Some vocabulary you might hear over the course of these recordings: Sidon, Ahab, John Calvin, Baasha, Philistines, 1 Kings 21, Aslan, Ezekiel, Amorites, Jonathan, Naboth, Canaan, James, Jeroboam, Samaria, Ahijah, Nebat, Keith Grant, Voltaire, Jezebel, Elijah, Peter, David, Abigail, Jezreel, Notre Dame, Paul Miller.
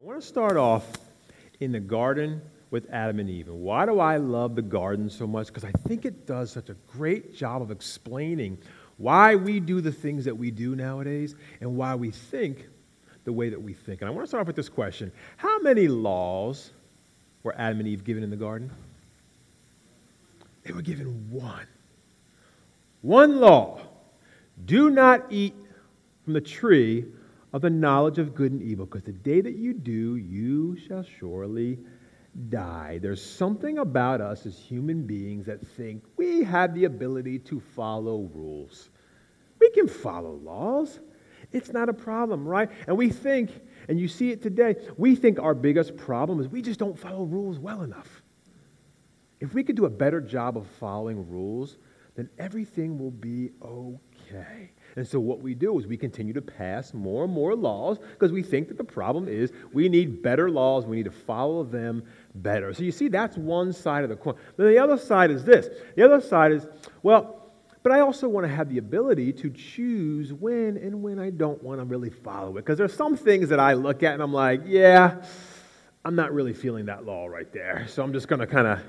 I want to start off in the garden with Adam and Eve. And why do I love the garden so much? Because I think it does such a great job of explaining why we do the things that we do nowadays and why we think the way that we think. And I want to start off with this question. How many laws were Adam and Eve given in the garden? They were given one. One law. Do not eat from the tree of the knowledge of good and evil, because the day that you do, you shall surely die. There's something about us as human beings that think we have the ability to follow rules. We can follow laws. It's not a problem, right? And we think, and you see it today, we think our biggest problem is we just don't follow rules well enough. If we could do a better job of following rules, then everything will be okay. And so what we do is we continue to pass more and more laws because we think that the problem is we need better laws. We need to follow them better. So you see, that's one side of the coin. Then the other side is this. The other side is, well, but I also want to have the ability to choose when and when I don't want to really follow it. Because there's some things that I look at and I'm like, yeah, I'm not really feeling that law right there. So I'm just going to kind of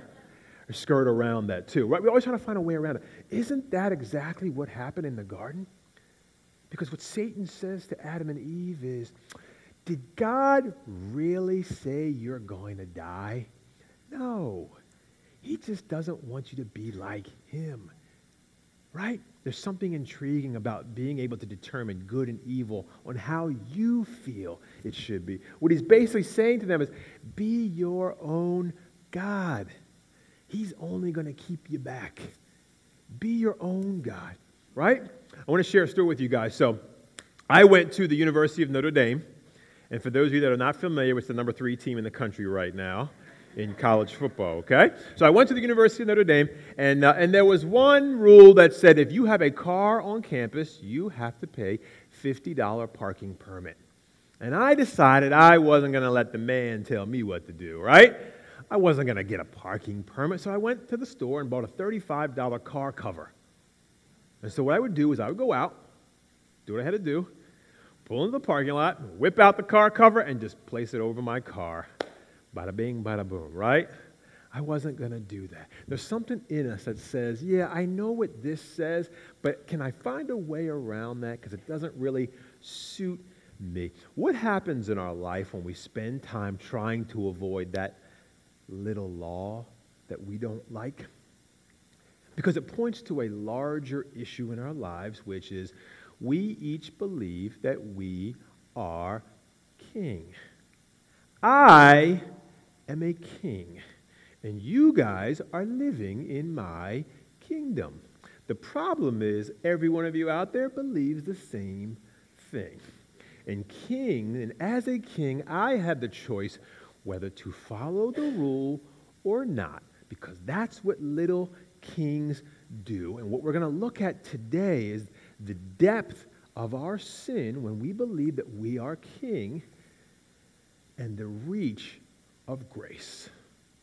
skirt around that too. Right? We always try to find a way around it. Isn't that exactly what happened in the garden? Because what Satan says to Adam and Eve is, did God really say you're going to die? No. He just doesn't want you to be like him. Right? There's something intriguing about being able to determine good and evil on how you feel it should be. What he's basically saying to them is, be your own God. He's only going to keep you back. Be your own God. Right? I want to share a story with you guys. So I went to the University of Notre Dame. And for those of you that are not familiar, it's the number 3 team in the country right now in college football, okay? So I went to the University of Notre Dame, and there was one rule that said if you have a car on campus, you have to pay $50 parking permit. And I decided I wasn't going to let the man tell me what to do, right? I wasn't going to get a parking permit. So I went to the store and bought a $35 car cover. And so what I would do is I would go out, do what I had to do, pull into the parking lot, whip out the car cover, and just place it over my car. Bada bing, bada boom, right? I wasn't going to do that. There's something in us that says, yeah, I know what this says, but can I find a way around that? Because it doesn't really suit me. What happens in our life when we spend time trying to avoid that little law that we don't like? Because it points to a larger issue in our lives, which is we each believe that we are king. I am a king, and you guys are living in my kingdom. The problem is every one of you out there believes the same thing. And as a king, I have the choice whether to follow the rule or not, because that's what little kings do. And what we're going to look at today is the depth of our sin when we believe that we are king and the reach of grace.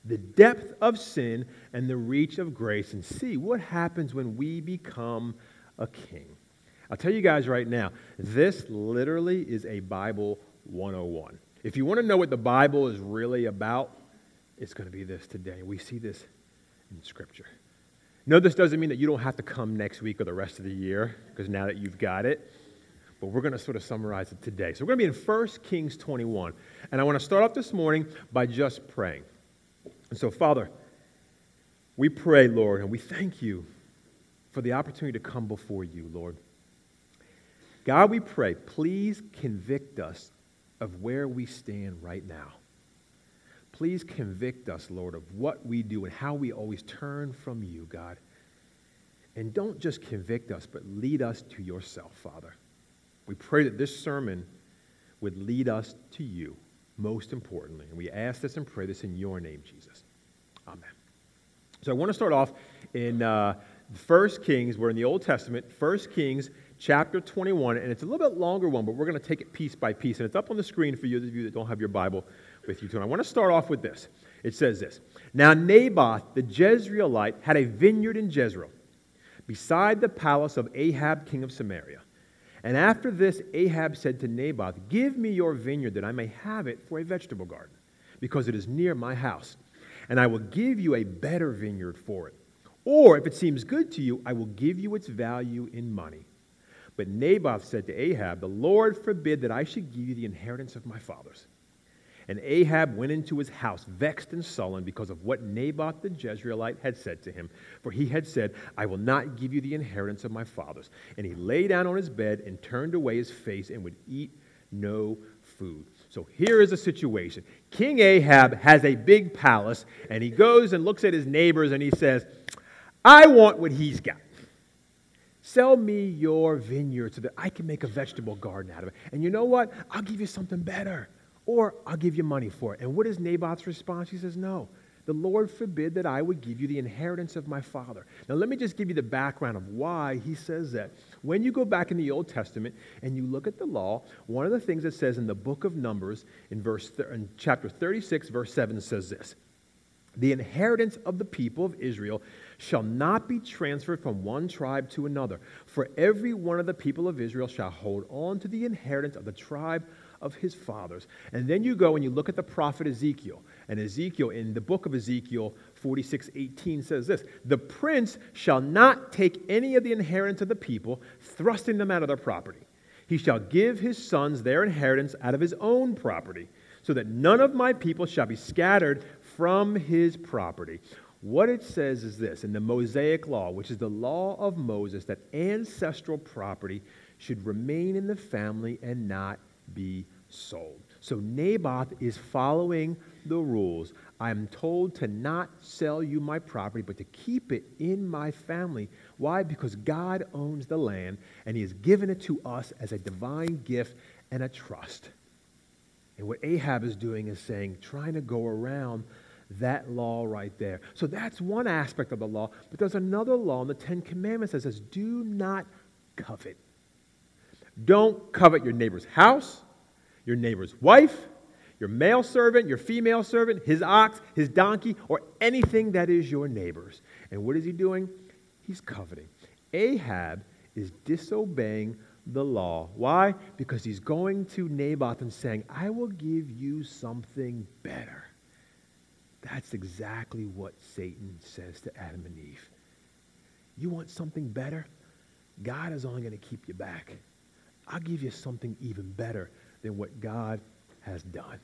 The depth of sin and the reach of grace, and see what happens when we become a king. I'll tell you guys right now, this literally is a Bible 101. If you want to know what the Bible is really about, it's going to be this today. We see this in Scripture. No, this doesn't mean that you don't have to come next week or the rest of the year, because now that you've got it, but we're going to sort of summarize it today. So we're going to be in 1 Kings 21, and I want to start off this morning by just praying. And so, Father, we pray, Lord, and we thank you for the opportunity to come before you, Lord. God, we pray, please convict us of where we stand right now. Please convict us, Lord, of what we do and how we always turn from you, God. And don't just convict us, but lead us to yourself, Father. We pray that this sermon would lead us to you, most importantly. And we ask this and pray this in your name, Jesus. Amen. So I want to start off in 1 Kings. We're in the Old Testament, 1 Kings chapter 21. And it's a little bit longer one, but we're going to take it piece by piece. And it's up on the screen for you, those of you that don't have your Bible with you too. And I want to start off with this. It says this. Now Naboth, the Jezreelite, had a vineyard in Jezreel, beside the palace of Ahab, king of Samaria. And after this, Ahab said to Naboth, "Give me your vineyard that I may have it for a vegetable garden, because it is near my house, and I will give you a better vineyard for it. Or if it seems good to you, I will give you its value in money." But Naboth said to Ahab, "The Lord forbid that I should give you the inheritance of my fathers." And Ahab went into his house, vexed and sullen, because of what Naboth the Jezreelite had said to him. For he had said, "I will not give you the inheritance of my fathers." And he lay down on his bed and turned away his face and would eat no food. So here is a situation. King Ahab has a big palace, and he goes and looks at his neighbors and he says, "I want what he's got. Sell me your vineyard so that I can make a vegetable garden out of it. And you know what? I'll give you something better. Or I'll give you money for it." And what is Naboth's response? He says, "No, the Lord forbid that I would give you the inheritance of my father." Now let me just give you the background of why he says that. When you go back in the Old Testament and you look at the law, one of the things it says in the book of Numbers in chapter 36, verse 7 says this: "The inheritance of the people of Israel shall not be transferred from one tribe to another, for every one of the people of Israel shall hold on to the inheritance of the tribe of his fathers." And then you go and you look at the prophet Ezekiel. And Ezekiel, in the book of Ezekiel 46:18, says this: "The prince shall not take any of the inheritance of the people, thrusting them out of their property. He shall give his sons their inheritance out of his own property, so that none of my people shall be scattered from his property." What it says is this, in the Mosaic Law, which is the law of Moses, that ancestral property should remain in the family and not be sold. So Naboth is following the rules. "I'm told to not sell you my property, but to keep it in my family." Why? Because God owns the land, and he has given it to us as a divine gift and a trust. And what Ahab is doing is saying, trying to go around that law right there. So that's one aspect of the law, but there's another law in the Ten Commandments that says, do not covet. Don't covet your neighbor's house, your neighbor's wife, your male servant, your female servant, his ox, his donkey, or anything that is your neighbor's. And what is he doing? He's coveting. Ahab is disobeying the law. Why? Because he's going to Naboth and saying, "I will give you something better." That's exactly what Satan says to Adam and Eve. You want something better? God is only going to keep you back. I'll give you something even better than what God has done.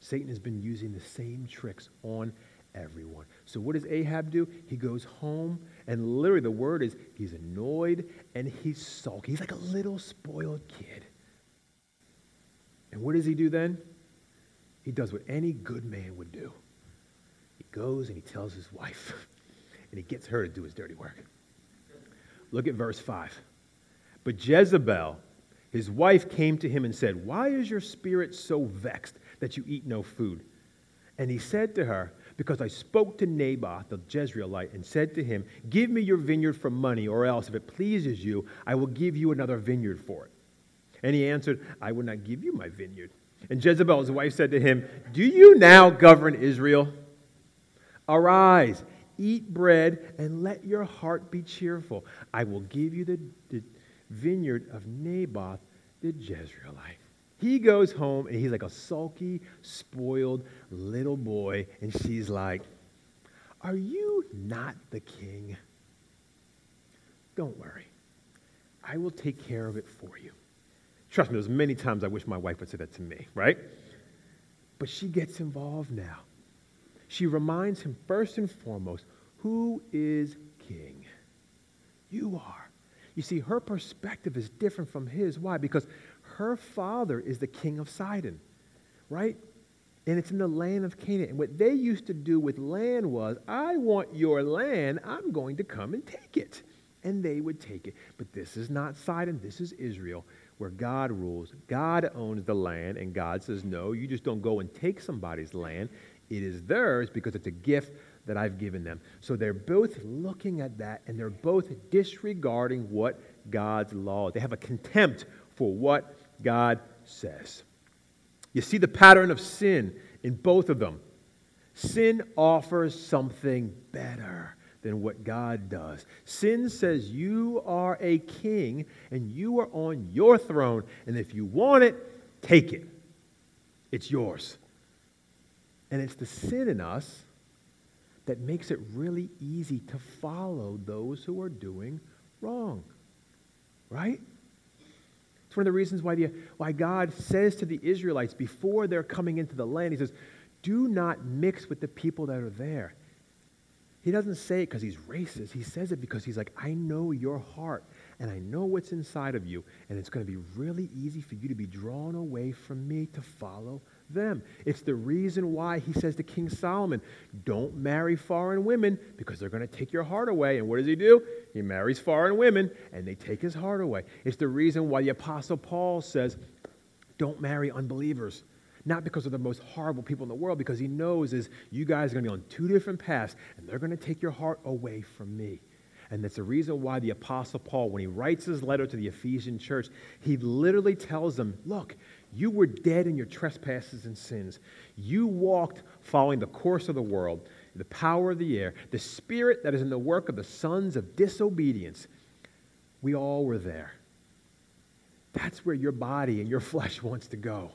Satan has been using the same tricks on everyone. So what does Ahab do? He goes home, and literally the word is he's annoyed and he's sulky. He's like a little spoiled kid. And what does he do then? He does what any good man would do. He goes and he tells his wife, and he gets her to do his dirty work. Look at verse 5. "But Jezebel, his wife, came to him and said, 'Why is your spirit so vexed that you eat no food?' And he said to her, 'Because I spoke to Naboth the Jezreelite and said to him, "Give me your vineyard for money, or else, if it pleases you, I will give you another vineyard for it."' And he answered, 'I will not give you my vineyard.' And Jezebel, his wife, said to him, 'Do you now govern Israel? Arise, eat bread, and let your heart be cheerful. I will give you the vineyard of Naboth the Jezreelite.'" He goes home, and he's like a sulky, spoiled little boy, and she's like, "Are you not the king? Don't worry. I will take care of it for you." Trust me, there's many times I wish my wife would say that to me, right? But she gets involved now. She reminds him, first and foremost, who is king? You are. You see, her perspective is different from his. Why? Because her father is the king of Sidon, right? And it's in the land of Canaan. And what they used to do with land was, "I want your land. I'm going to come and take it." And they would take it. But this is not Sidon. This is Israel, where God rules. God owns the land, and God says, "No, you just don't go and take somebody's land. It is theirs because it's a gift that I've given them." So they're both looking at that, and they're both disregarding what God's law is. They have a contempt for what God says. You see the pattern of sin in both of them. Sin offers something better than what God does. Sin says you are a king and you are on your throne. And if you want it, take it. It's yours. And it's the sin in us that makes it really easy to follow those who are doing wrong. Right? It's one of the reasons why God says to the Israelites before they're coming into the land, he says, do not mix with the people that are there. He doesn't say it because he's racist. He says it because he's like, I know your heart, and I know what's inside of you, and it's going to be really easy for you to be drawn away from me to follow them. It's the reason why he says to King Solomon, don't marry foreign women because they're going to take your heart away. And what does he do? He marries foreign women, and they take his heart away. It's the reason why the Apostle Paul says, don't marry unbelievers. Not because of the most horrible people in the world, because he knows is you guys are going to be on two different paths, and they're going to take your heart away from me. And that's the reason why the Apostle Paul, when he writes his letter to the Ephesian church, he literally tells them, look, you were dead in your trespasses and sins. You walked following the course of the world, the power of the air, the spirit that is in the work of the sons of disobedience. We all were there. That's where your body and your flesh wants to go.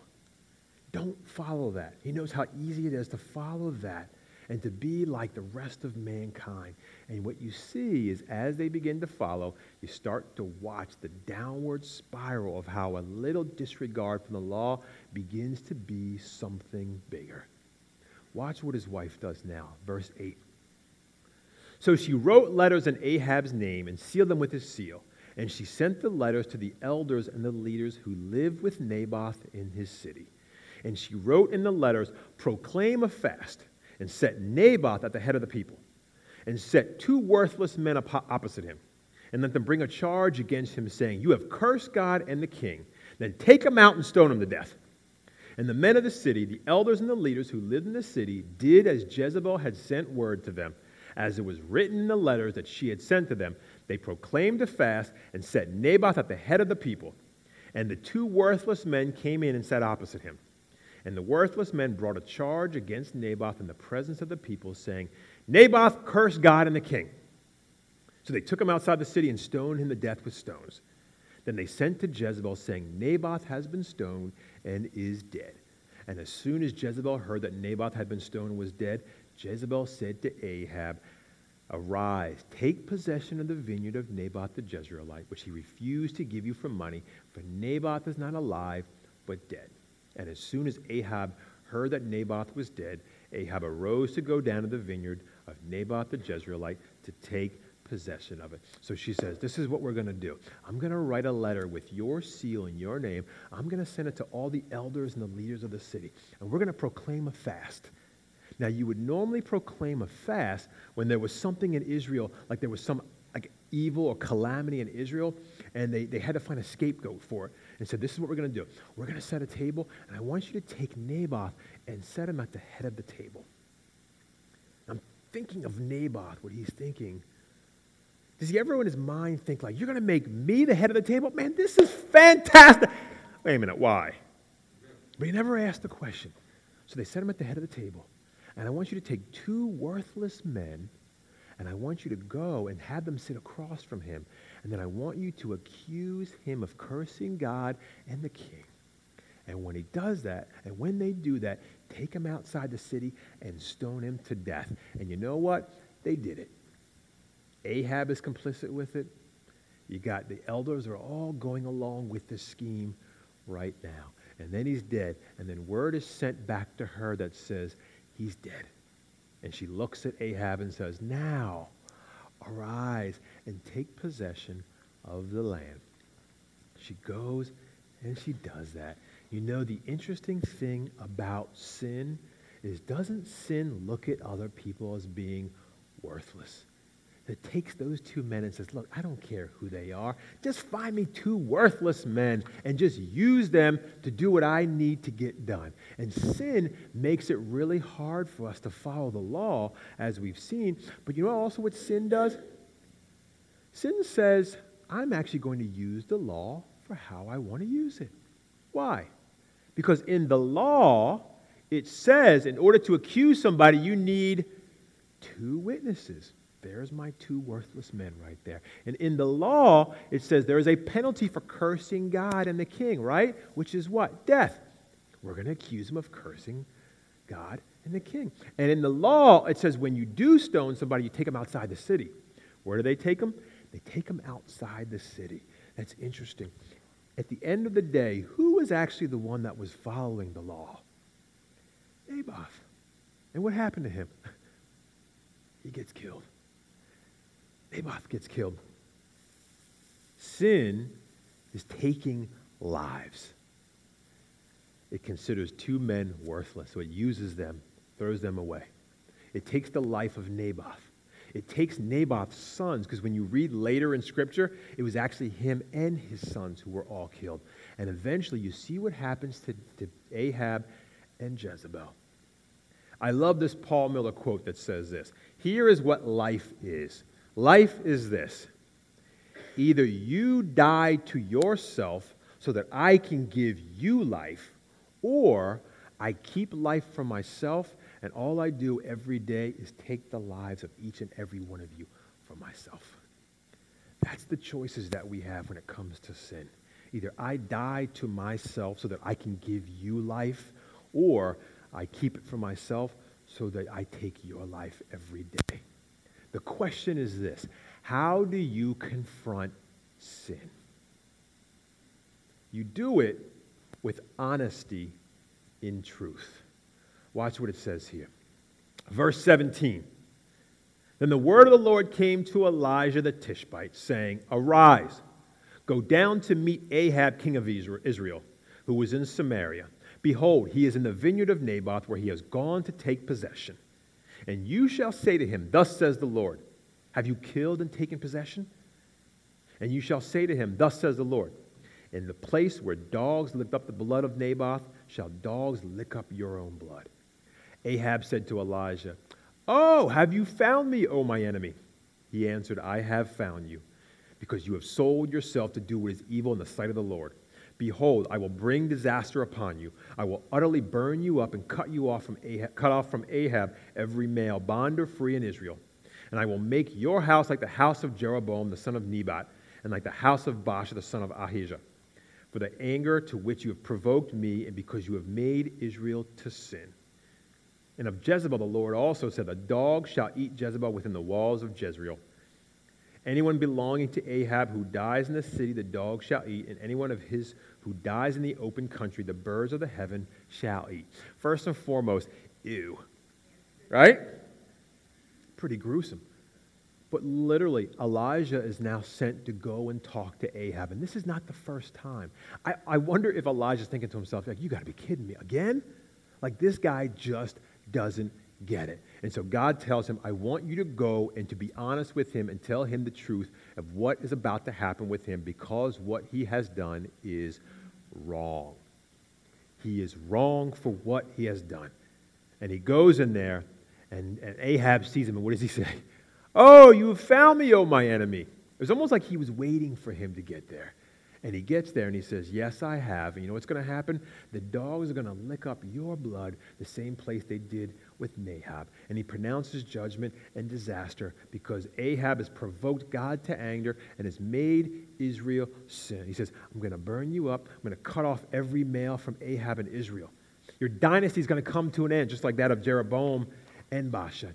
Don't follow that. He knows how easy it is to follow that and to be like the rest of mankind. And what you see is as they begin to follow, you start to watch the downward spiral of how a little disregard from the law begins to be something bigger. Watch what his wife does now. Verse 8. So she wrote letters in Ahab's name and sealed them with his seal. And she sent the letters to the elders and the leaders who lived with Naboth in his city. And she wrote in the letters, proclaim a fast, and set Naboth at the head of the people, and set two worthless men opposite him, and let them bring a charge against him, saying, you have cursed God and the king. Then take him out and stone him to death. And the men of the city, the elders and the leaders who lived in the city, did as Jezebel had sent word to them, as it was written in the letters that she had sent to them. They proclaimed a fast, and set Naboth at the head of the people. And the two worthless men came in and sat opposite him. And the worthless men brought a charge against Naboth in the presence of the people, saying, Naboth cursed God and the king. So they took him outside the city and stoned him to death with stones. Then they sent to Jezebel, saying, Naboth has been stoned and is dead. And as soon as Jezebel heard that Naboth had been stoned and was dead, Jezebel said to Ahab, arise, take possession of the vineyard of Naboth the Jezreelite, which he refused to give you for money, for Naboth is not alive, but dead. And as soon as Ahab heard that Naboth was dead, Ahab arose to go down to the vineyard of Naboth the Jezreelite to take possession of it. So she says, this is what we're going to do. I'm going to write a letter with your seal and your name. I'm going to send it to all the elders and the leaders of the city. And we're going to proclaim a fast. Now, you would normally proclaim a fast when there was something in Israel, like there was some evil or calamity in Israel, and they had to find a scapegoat for it, and said, this is what we're going to do. We're going to set a table, and I want you to take Naboth and set him at the head of the table. I'm thinking of Naboth, what he's thinking. Does he ever in his mind think, like, you're going to make me the head of the table? Man, this is fantastic. Wait a minute, why? But he never asked the question. So they set him at the head of the table, and I want you to take two worthless men, and I want you to go and have them sit across from him. And then I want you to accuse him of cursing God and the king. And when he does that, and when they do that, take him outside the city and stone him to death. And you know what? They did it. Ahab is complicit with it. You got the elders are all going along with this scheme right now. And then he's dead. And then word is sent back to her that says, he's dead. And she looks at Ahab and says, now arise and take possession of the land. She goes and she does that. You know, the interesting thing about sin is, doesn't sin look at other people as being worthless? That takes those two men and says, look, I don't care who they are. Just find me two worthless men and just use them to do what I need to get done. And sin makes it really hard for us to follow the law, as we've seen. But you know also what sin does? Sin says, I'm actually going to use the law for how I want to use it. Why? Because in the law, it says in order to accuse somebody, you need two witnesses. There's my two worthless men right there. And in the law, it says there is a penalty for cursing God and the king, right? Which is what? Death. We're going to accuse him of cursing God and the king. And in the law, it says when you do stone somebody, you take them outside the city. Where do they take them? They take them outside the city. That's interesting. At the end of the day, who was actually the one that was following the law? Naboth. And what happened to him? He gets killed. Naboth gets killed. Sin is taking lives. It considers two men worthless, so it uses them, throws them away. It takes the life of Naboth. It takes Naboth's sons, because when you read later in Scripture, it was actually him and his sons who were all killed. And eventually you see what happens to Ahab and Jezebel. I love this Paul Miller quote that says this. Here is what life is. Life is this. Either you die to yourself so that I can give you life, or I keep life for myself, and all I do every day is take the lives of each and every one of you for myself. That's the choices that we have when it comes to sin. Either I die to myself so that I can give you life, or I keep it for myself so that I take your life every day. The question is this: how do you confront sin? You do it with honesty in truth. Watch what it says here. Verse 17. Then the word of the Lord came to Elijah the Tishbite, saying, Arise, go down to meet Ahab, king of Israel, who was in Samaria. Behold, he is in the vineyard of Naboth, where he has gone to take possession. And you shall say to him, Thus says the Lord, Have you killed and taken possession? And you shall say to him, Thus says the Lord, In the place where dogs licked up the blood of Naboth, shall dogs lick up your own blood. Ahab said to Elijah, Oh, have you found me, O my enemy? He answered, I have found you, because you have sold yourself to do what is evil in the sight of the Lord. Behold, I will bring disaster upon you. I will utterly burn you up and cut off from Ahab every male, bond or free in Israel. And I will make your house like the house of Jeroboam, the son of Nebat, and like the house of Baasha, the son of Ahijah. For the anger to which you have provoked me, and because you have made Israel to sin. And of Jezebel the Lord also said, A dog shall eat Jezebel within the walls of Jezreel. Anyone belonging to Ahab who dies in the city, the dog shall eat, and anyone of his who dies in the open country, the birds of the heaven shall eat. First and foremost, ew. Right? Pretty gruesome. But literally, Elijah is now sent to go and talk to Ahab, and this is not the first time. I wonder if Elijah's thinking to himself, like, you got to be kidding me, again? Like, this guy just doesn't get it. And so God tells him, I want you to go and to be honest with him and tell him the truth of what is about to happen with him, because what he has done is wrong. He is wrong for what he has done. And he goes in there, and Ahab sees him, and what does he say? Oh, you have found me, O my enemy. It was almost like he was waiting for him to get there. And he gets there and he says, Yes, I have. And you know what's going to happen? The dogs are going to lick up your blood the same place they did with Ahab. And he pronounces judgment and disaster because Ahab has provoked God to anger and has made Israel sin. He says, I'm going to burn you up. I'm going to cut off every male from Ahab and Israel. Your dynasty is going to come to an end, just like that of Jeroboam and Baasha.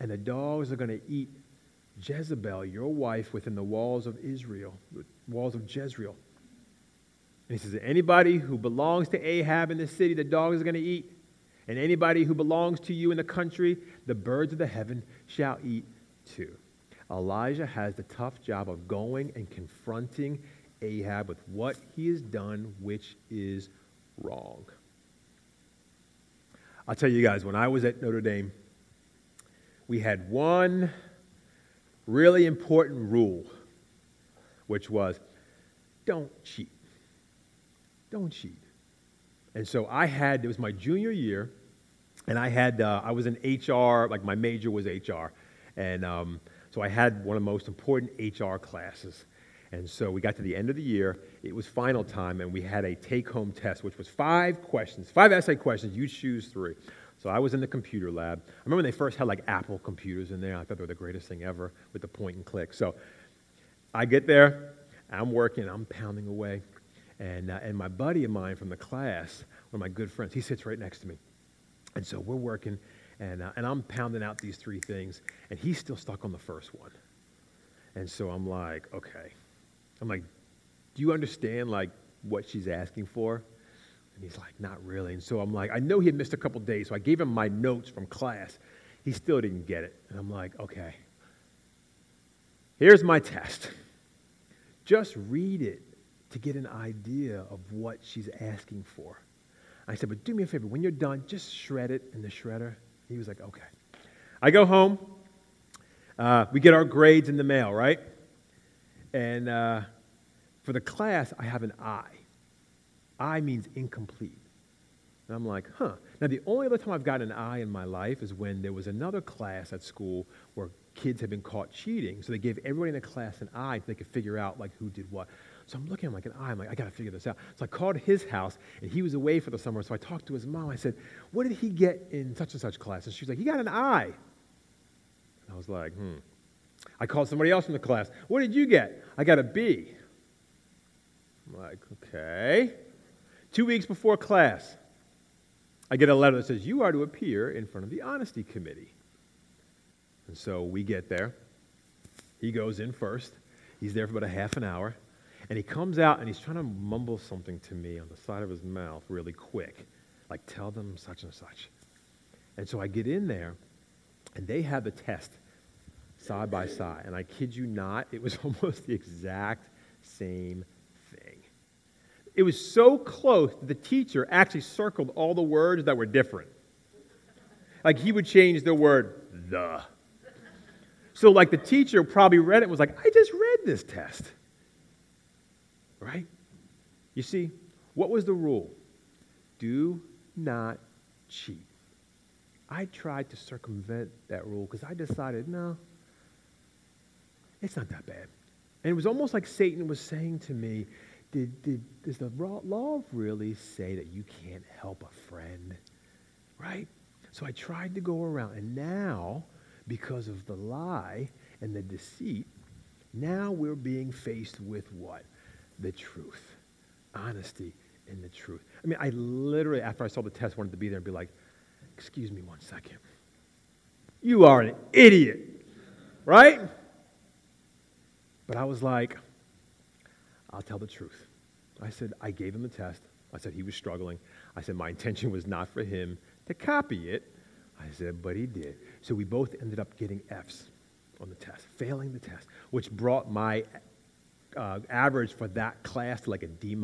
And the dogs are going to eat Jezebel, your wife, within the walls of Israel, walls of Jezreel. And he says, anybody who belongs to Ahab in the city, the dogs are going to eat. And anybody who belongs to you in the country, the birds of the heaven shall eat too. Elijah has the tough job of going and confronting Ahab with what he has done, which is wrong. I'll tell you guys, when I was at Notre Dame, we had one really important rule, which was don't cheat. Don't cheat. And so it was my junior year, and I was in HR, like my major was HR. And so I had one of the most important HR classes. And so we got to the end of the year, it was final time, and we had a take-home test, which was 5 questions, 5 essay questions, you choose 3. So I was in the computer lab. I remember when they first had like Apple computers in there. I thought they were the greatest thing ever with the point and click. So I get there, I'm working, I'm pounding away. And my buddy of mine from the class, one of my good friends, he sits right next to me. And so we're working, and I'm pounding out these three things, and he's still stuck on the first one. And so I'm like, okay. I'm like, do you understand, like, what she's asking for? And he's like, not really. And so I'm like, I know he had missed a couple days, so I gave him my notes from class. He still didn't get it. And I'm like, okay, here's my test. Just read it to get an idea of what she's asking for. I said, but do me a favor. When you're done, just shred it in the shredder. He was like, okay. I go home. We get our grades in the mail, right? And for the class, I have an I. I means incomplete. And I'm like, huh. Now, the only other time I've gotten an I in my life is when there was another class at school where kids had been caught cheating, so they gave everybody in the class an I so they could figure out, like, who did what. So I'm looking, I'm like, an I. I'm like, I got to figure this out. So I called his house, and he was away for the summer, so I talked to his mom. I said, what did he get in such and such class? And she was like, he got an I. And I was like, I called somebody else from the class. What did you get? I got a B. I'm like, okay. 2 weeks before class, I get a letter that says, you are to appear in front of the honesty committee. And so we get there. He goes in first. He's there for about a half an hour. And he comes out, and he's trying to mumble something to me on the side of his mouth really quick, like, tell them such and such. And so I get in there, and they have the test side by side. And I kid you not, it was almost the exact same thing. It was so close that the teacher actually circled all the words that were different. Like, he would change the word, the. So, like, the teacher probably read it and was like, I just read this test. Right? You see, what was the rule? Do not cheat. I tried to circumvent that rule because I decided, no, it's not that bad. And it was almost like Satan was saying to me, does the law really say that you can't help a friend? Right? So I tried to go around. And now, because of the lie and the deceit, now we're being faced with what? The truth. Honesty in the truth. I mean, I literally, after I saw the test, wanted to be there and be like, excuse me one second. You are an idiot, right? But I was like, I'll tell the truth. I said, I gave him the test. I said, he was struggling. I said, my intention was not for him to copy it. I said, but he did. So we both ended up getting F's on the test, failing the test, which brought my average for that class to like a D-.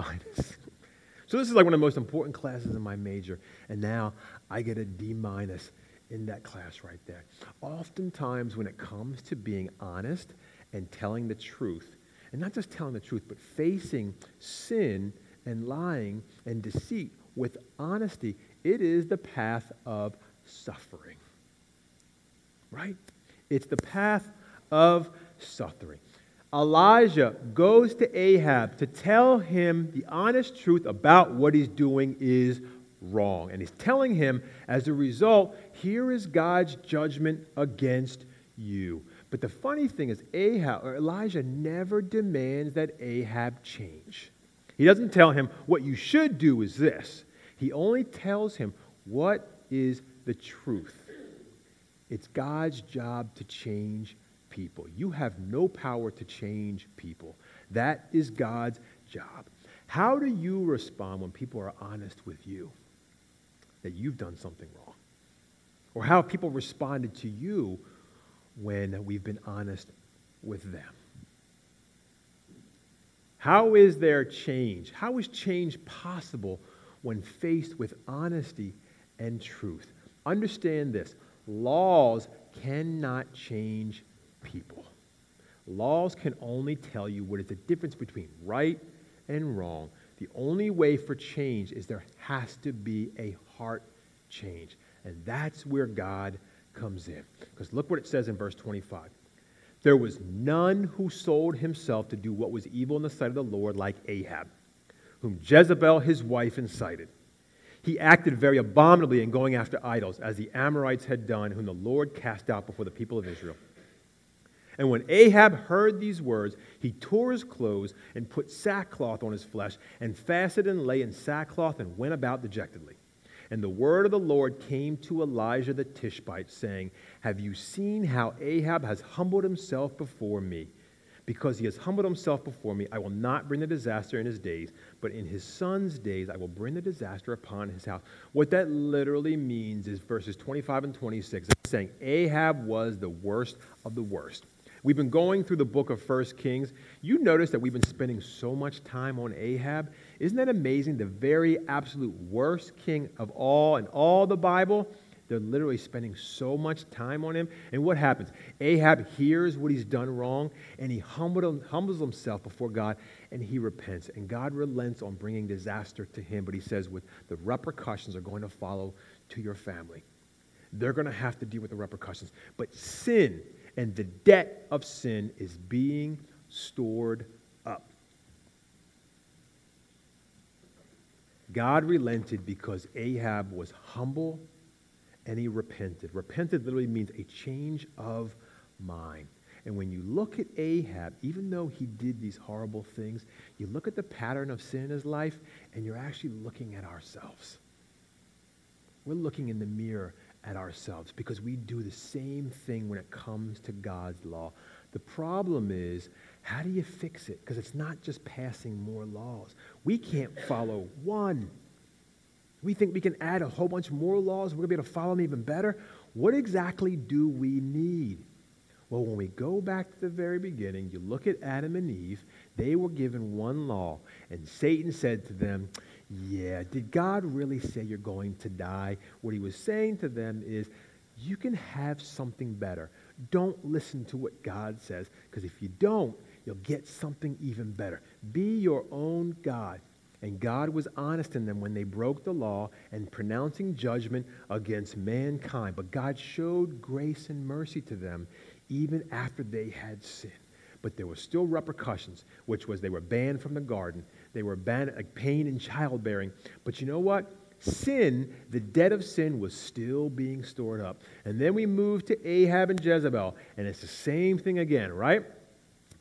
So this is like one of the most important classes in my major, and now I get a D- in that class right there. Oftentimes when it comes to being honest and telling the truth, and not just telling the truth, but facing sin and lying and deceit with honesty, it is the path of suffering. Right? It's the path of suffering. Elijah goes to Ahab to tell him the honest truth about what he's doing is wrong. And he's telling him, as a result, here is God's judgment against you. But the funny thing is, Elijah never demands that Ahab change. He doesn't tell him, what you should do is this. He only tells him, what is the truth? It's God's job to change people. You have no power to change people. That is God's job. How do you respond when people are honest with you that you've done something wrong? Or how have people responded to you when we've been honest with them? How is there change? How is change possible when faced with honesty and truth? Understand this. Laws cannot change people. Laws can only tell you what is the difference between right and wrong. The only way for change is there has to be a heart change. And that's where God comes in. Because look what it says in verse 25. There was none who sold himself to do what was evil in the sight of the Lord like Ahab, whom Jezebel his wife incited. He acted very abominably in going after idols, as the Amorites had done, whom the Lord cast out before the people of Israel. And when Ahab heard these words, he tore his clothes and put sackcloth on his flesh, and fasted and lay in sackcloth and went about dejectedly. And the word of the Lord came to Elijah the Tishbite, saying, "Have you seen how Ahab has humbled himself before me? Because he has humbled himself before me, I will not bring the disaster in his days, but in his son's days I will bring the disaster upon his house." What that literally means is verses 25 and 26, it's saying Ahab was the worst of the worst. We've been going through the book of 1 Kings. You notice that we've been spending so much time on Ahab. Isn't that amazing? The very absolute worst king of all in all the Bible, they're literally spending so much time on him. And what happens? Ahab hears what he's done wrong, and he humbles himself before God, and he repents. And God relents on bringing disaster to him, but he says with the repercussions are going to follow to your family. They're going to have to deal with the repercussions. But sin and the debt of sin is being stored up. God relented because Ahab was humble and he repented. Repented literally means a change of mind. And when you look at Ahab, even though he did these horrible things, you look at the pattern of sin in his life and you're actually looking at ourselves. We're looking in the mirror at ourselves because we do the same thing when it comes to God's law. The problem is, how do you fix it? Because it's not just passing more laws. We can't follow one. We think we can add a whole bunch more laws. We're going to be able to follow them even better. What exactly do we need? Well, when we go back to the very beginning, you look at Adam and Eve, they were given one law, and Satan said to them, "Yeah, did God really say you're going to die?" What he was saying to them is, you can have something better. Don't listen to what God says, because if you don't, you'll get something even better. Be your own God. And God was honest in them when they broke the law and pronouncing judgment against mankind. But God showed grace and mercy to them even after they had sinned. But there were still repercussions, which was they were banned from the garden. They were banned, like pain and childbearing. But you know what? Sin, the debt of sin, was still being stored up. And then we move to Ahab and Jezebel, and it's the same thing again, right?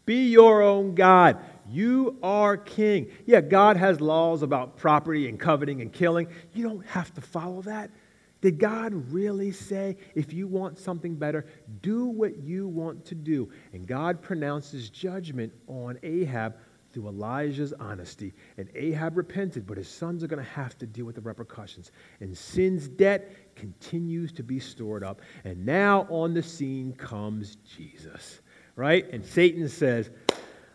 Be your own God. You are king. Yeah, God has laws about property and coveting and killing. You don't have to follow that. Did God really say, if you want something better, do what you want to do? And God pronounces judgment on Ahab through Elijah's honesty. And Ahab repented, but his sons are going to have to deal with the repercussions. And sin's debt continues to be stored up. And now on the scene comes Jesus. Right? And Satan says,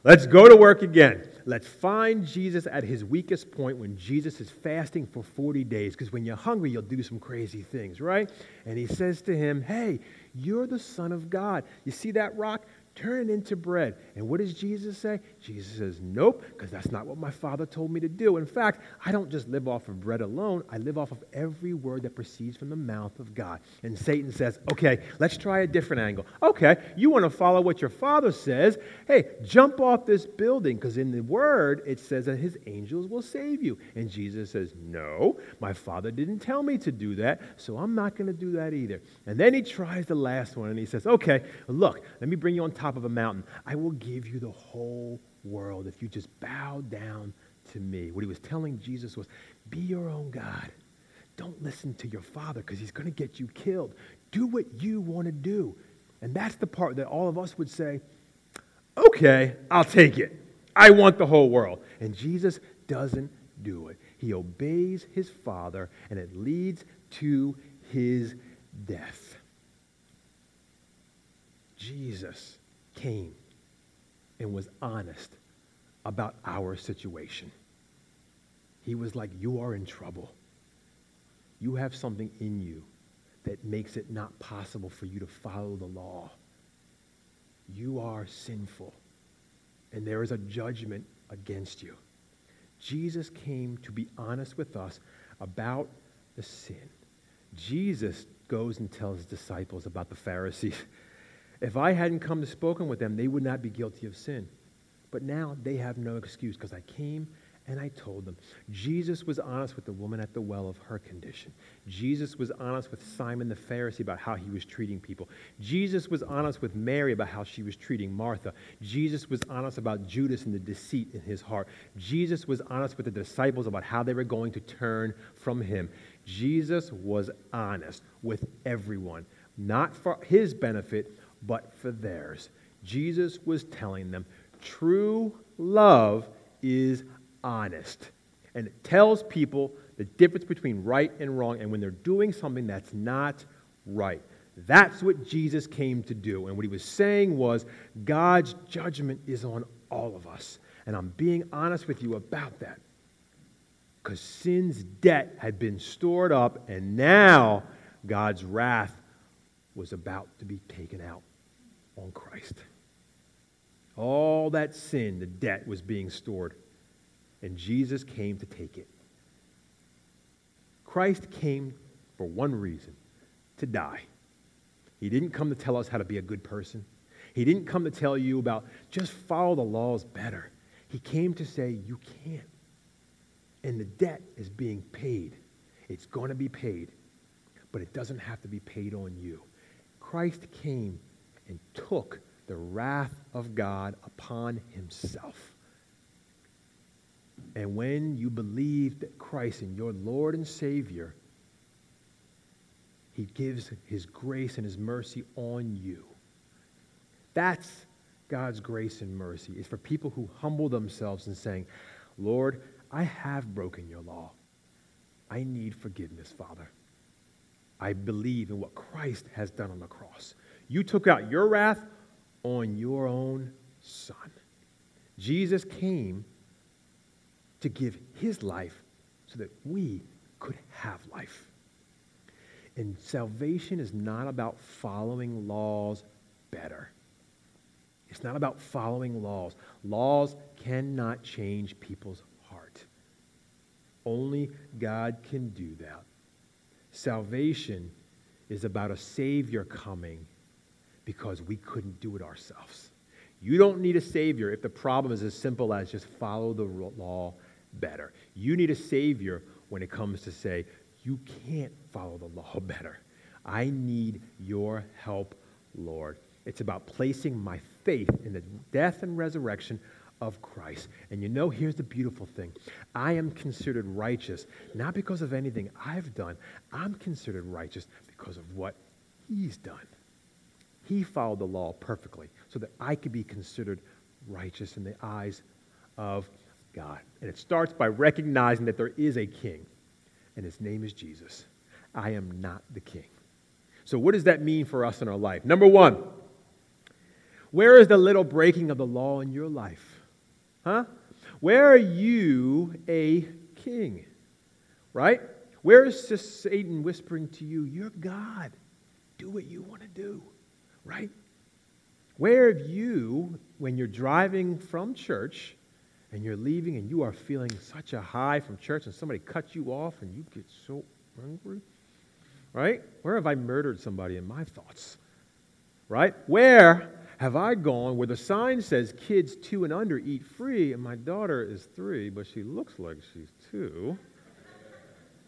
let's go to work again. Let's find Jesus at his weakest point when Jesus is fasting for 40 days. Because when you're hungry, you'll do some crazy things, right? And he says to him, hey, you're the Son of God. You see that rock? Turn it into bread. And what does Jesus say? Jesus says, nope, because that's not what my Father told me to do. In fact, I don't just live off of bread alone. I live off of every word that proceeds from the mouth of God. And Satan says, okay, let's try a different angle. Okay, you want to follow what your Father says? Hey, jump off this building, because in the Word, it says that his angels will save you. And Jesus says, no, my Father didn't tell me to do that, so I'm not going to do that either. And then he tries the last one, and he says, okay, look, let me bring you on top of a mountain. I will give you the whole world if you just bow down to me. What he was telling Jesus was, be your own God. Don't listen to your father because he's going to get you killed. Do what you want to do. And that's the part that all of us would say, okay, I'll take it. I want the whole world. And Jesus doesn't do it. He obeys his father, and it leads to his death. Jesus came and was honest about our situation. He was like, you are in trouble. You have something in you that makes it not possible for you to follow the law. You are sinful, and there is a judgment against you. Jesus came to be honest with us about the sin. Jesus goes and tells his disciples about the Pharisees. If I hadn't come to spoken with them, they would not be guilty of sin. But now they have no excuse because I came And I told them. Jesus was honest with the woman at the well of her condition. Jesus was honest with Simon the Pharisee about how he was treating people. Jesus was honest with Mary about how she was treating Martha. Jesus was honest about Judas and the deceit in his heart. Jesus was honest with the disciples about how they were going to turn from him. Jesus was honest with everyone, not for his benefit, but for theirs. Jesus was telling them, true love is honest, and it tells people the difference between right and wrong, and when they're doing something that's not right. That's what Jesus came to do, and what he was saying was, God's judgment is on all of us, and I'm being honest with you about that, because sin's debt had been stored up, and now God's wrath was about to be taken out on Christ. All that sin, the debt, was being stored, and Jesus came to take it. Christ came for one reason, to die. He didn't come to tell us how to be a good person. He didn't come to tell you about just follow the laws better. He came to say you can't. And the debt is being paid. It's going to be paid, but it doesn't have to be paid on you. Christ came and took the wrath of God upon himself. And when you believe that Christ is your Lord and Savior, he gives his grace and his mercy on you. That's God's grace and mercy. It's for people who humble themselves and saying, Lord, I have broken your law. I need forgiveness, Father. I believe in what Christ has done on the cross. You took out your wrath on your own Son. Jesus came to give his life so that we could have life. And salvation is not about following laws better. It's not about following laws. Laws cannot change people's heart. Only God can do that. Salvation is about a Savior coming because we couldn't do it ourselves. You don't need a Savior if the problem is as simple as just follow the law better. You need a Savior when it comes to say, you can't follow the law better. I need your help, Lord. It's about placing my faith in the death and resurrection of Christ. And you know, here's the beautiful thing. I am considered righteous, not because of anything I've done. I'm considered righteous because of what he's done. He followed the law perfectly so that I could be considered righteous in the eyes of God. And it starts by recognizing that there is a king, and his name is Jesus. I am not the king. So what does that mean for us in our life? Number one, where is the little breaking of the law in your life? Where are you a king? Right? Where is Satan whispering to you, you're God. Do what you want to do. Right? Where have you, when you're driving from church, and you're leaving and you are feeling such a high from church and somebody cuts you off and you get so angry, right? Where have I murdered somebody in my thoughts, right? Where have I gone where the sign says kids 2 and under eat free and my daughter is 3, but she looks like she's 2.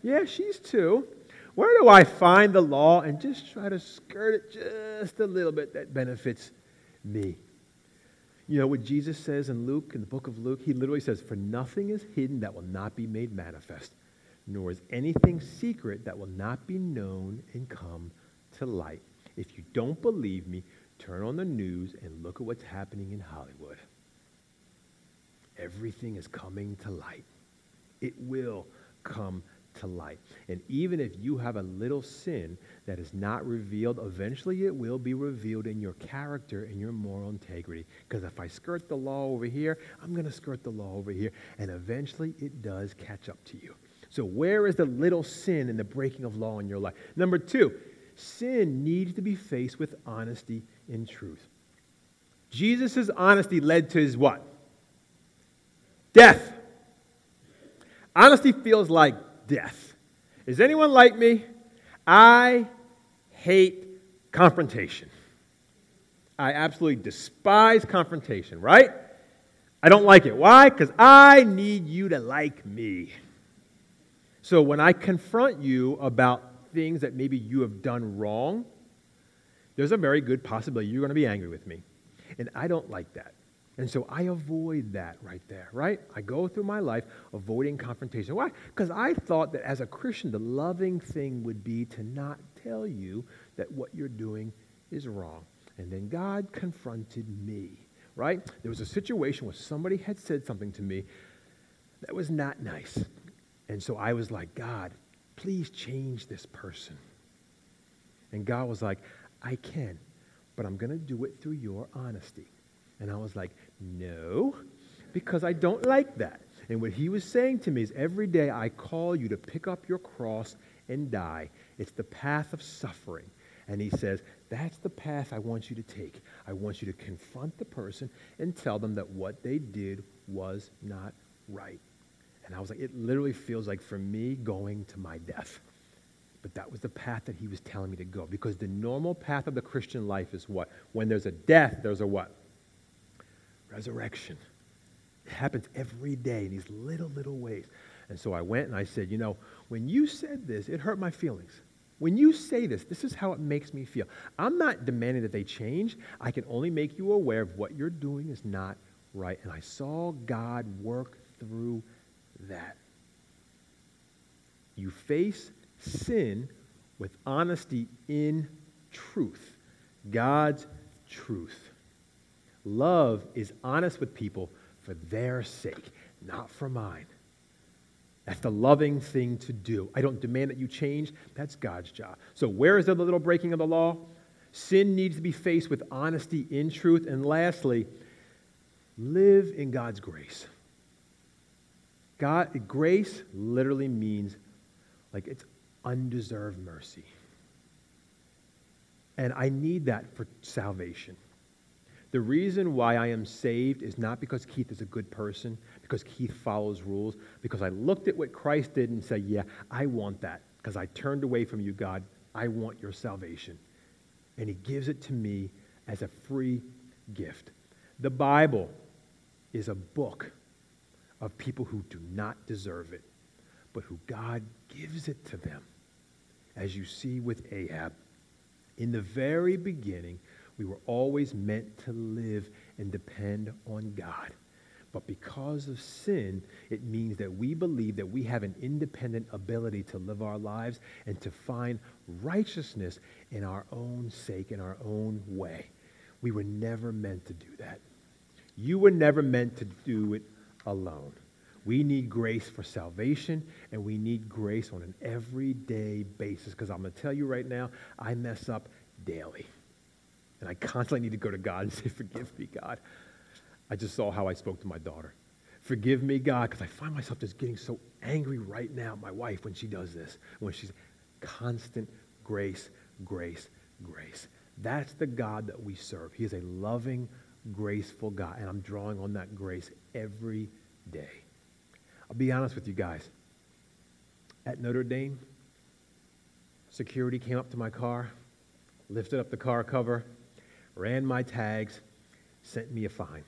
Yeah, she's 2. Where do I find the law and just try to skirt it just a little bit that benefits me? You know what Jesus says in Luke, in the book of Luke? He literally says, for nothing is hidden that will not be made manifest, nor is anything secret that will not be known and come to light. If you don't believe me, turn on the news and look at what's happening in Hollywood. Everything is coming to light. It will come to light. And even if you have a little sin that is not revealed, eventually it will be revealed in your character and your moral integrity. Because if I skirt the law over here, I'm going to skirt the law over here. And eventually it does catch up to you. So where is the little sin in the breaking of law in your life? Number two, sin needs to be faced with honesty and truth. Jesus' honesty led to his what? Death. Honesty feels like death. Is anyone like me? I hate confrontation. I absolutely despise confrontation, right? I don't like it. Why? Because I need you to like me. So when I confront you about things that maybe you have done wrong, there's a very good possibility you're going to be angry with me. And I don't like that. And so I avoid that right there, right? I go through my life avoiding confrontation. Why? Because I thought that as a Christian, the loving thing would be to not tell you that what you're doing is wrong. And then God confronted me, right? There was a situation where somebody had said something to me that was not nice. And so I was like, God, please change this person. And God was like, I can, but I'm going to do it through your honesty. And I was like, no, because I don't like that. And what he was saying to me is every day I call you to pick up your cross and die. It's the path of suffering. And he says, that's the path I want you to take. I want you to confront the person and tell them that what they did was not right. And I was like, it literally feels like for me going to my death. But that was the path that he was telling me to go. Because the normal path of the Christian life is what? When there's a death, there's a what? Resurrection. It happens every day in these little ways. And so I went and I said, you know, when you said this, it hurt my feelings. When you say this, this is how it makes me feel. I'm not demanding that they change. I can only make you aware of what you're doing is not right. And I saw God work through that. You face sin with honesty in truth, God's truth. Love is honest with people for their sake, not for mine. That's the loving thing to do. I don't demand that you change. That's God's job. So where is the little breaking of the law? Sin needs to be faced with honesty in truth. And lastly, live in God's grace. God, grace literally means like it's undeserved mercy. And I need that for salvation. The reason why I am saved is not because Keith is a good person, because Keith follows rules, because I looked at what Christ did and said, yeah, I want that, because I turned away from you, God. I want your salvation. And he gives it to me as a free gift. The Bible is a book of people who do not deserve it, but who God gives it to them. As you see with Ahab, in the very beginning, we were always meant to live and depend on God. But because of sin, it means that we believe that we have an independent ability to live our lives and to find righteousness in our own sake, in our own way. We were never meant to do that. You were never meant to do it alone. We need grace for salvation, and we need grace on an everyday basis, because I'm going to tell you right now, I mess up daily. And I constantly need to go to God and say, forgive me, God. I just saw how I spoke to my daughter. Forgive me, God, because I find myself just getting so angry right now, my wife, when she does this, when she's constant grace. That's the God that we serve. He is a loving, graceful God, and I'm drawing on that grace every day. I'll be honest with you guys. At Notre Dame, security came up to my car, lifted up the car cover, ran my tags, sent me a fine,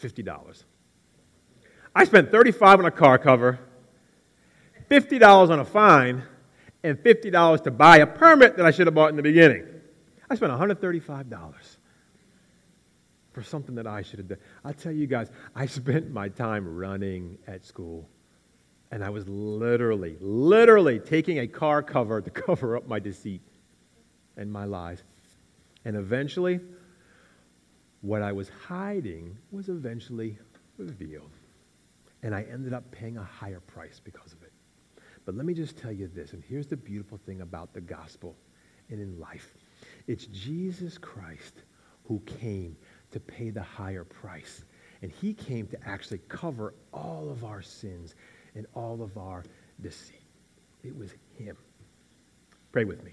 $50. I spent $35 on a car cover, $50 on a fine, and $50 to buy a permit that I should have bought in the beginning. I spent $135 for something that I should have done. I'll tell you guys, I spent my time running at school, and I was literally taking a car cover to cover up my deceit and my lies. And eventually, what I was hiding was eventually revealed. And I ended up paying a higher price because of it. But let me just tell you this, and here's the beautiful thing about the gospel and in life. It's Jesus Christ who came to pay the higher price. And he came to actually cover all of our sins and all of our deceit. It was him. Pray with me.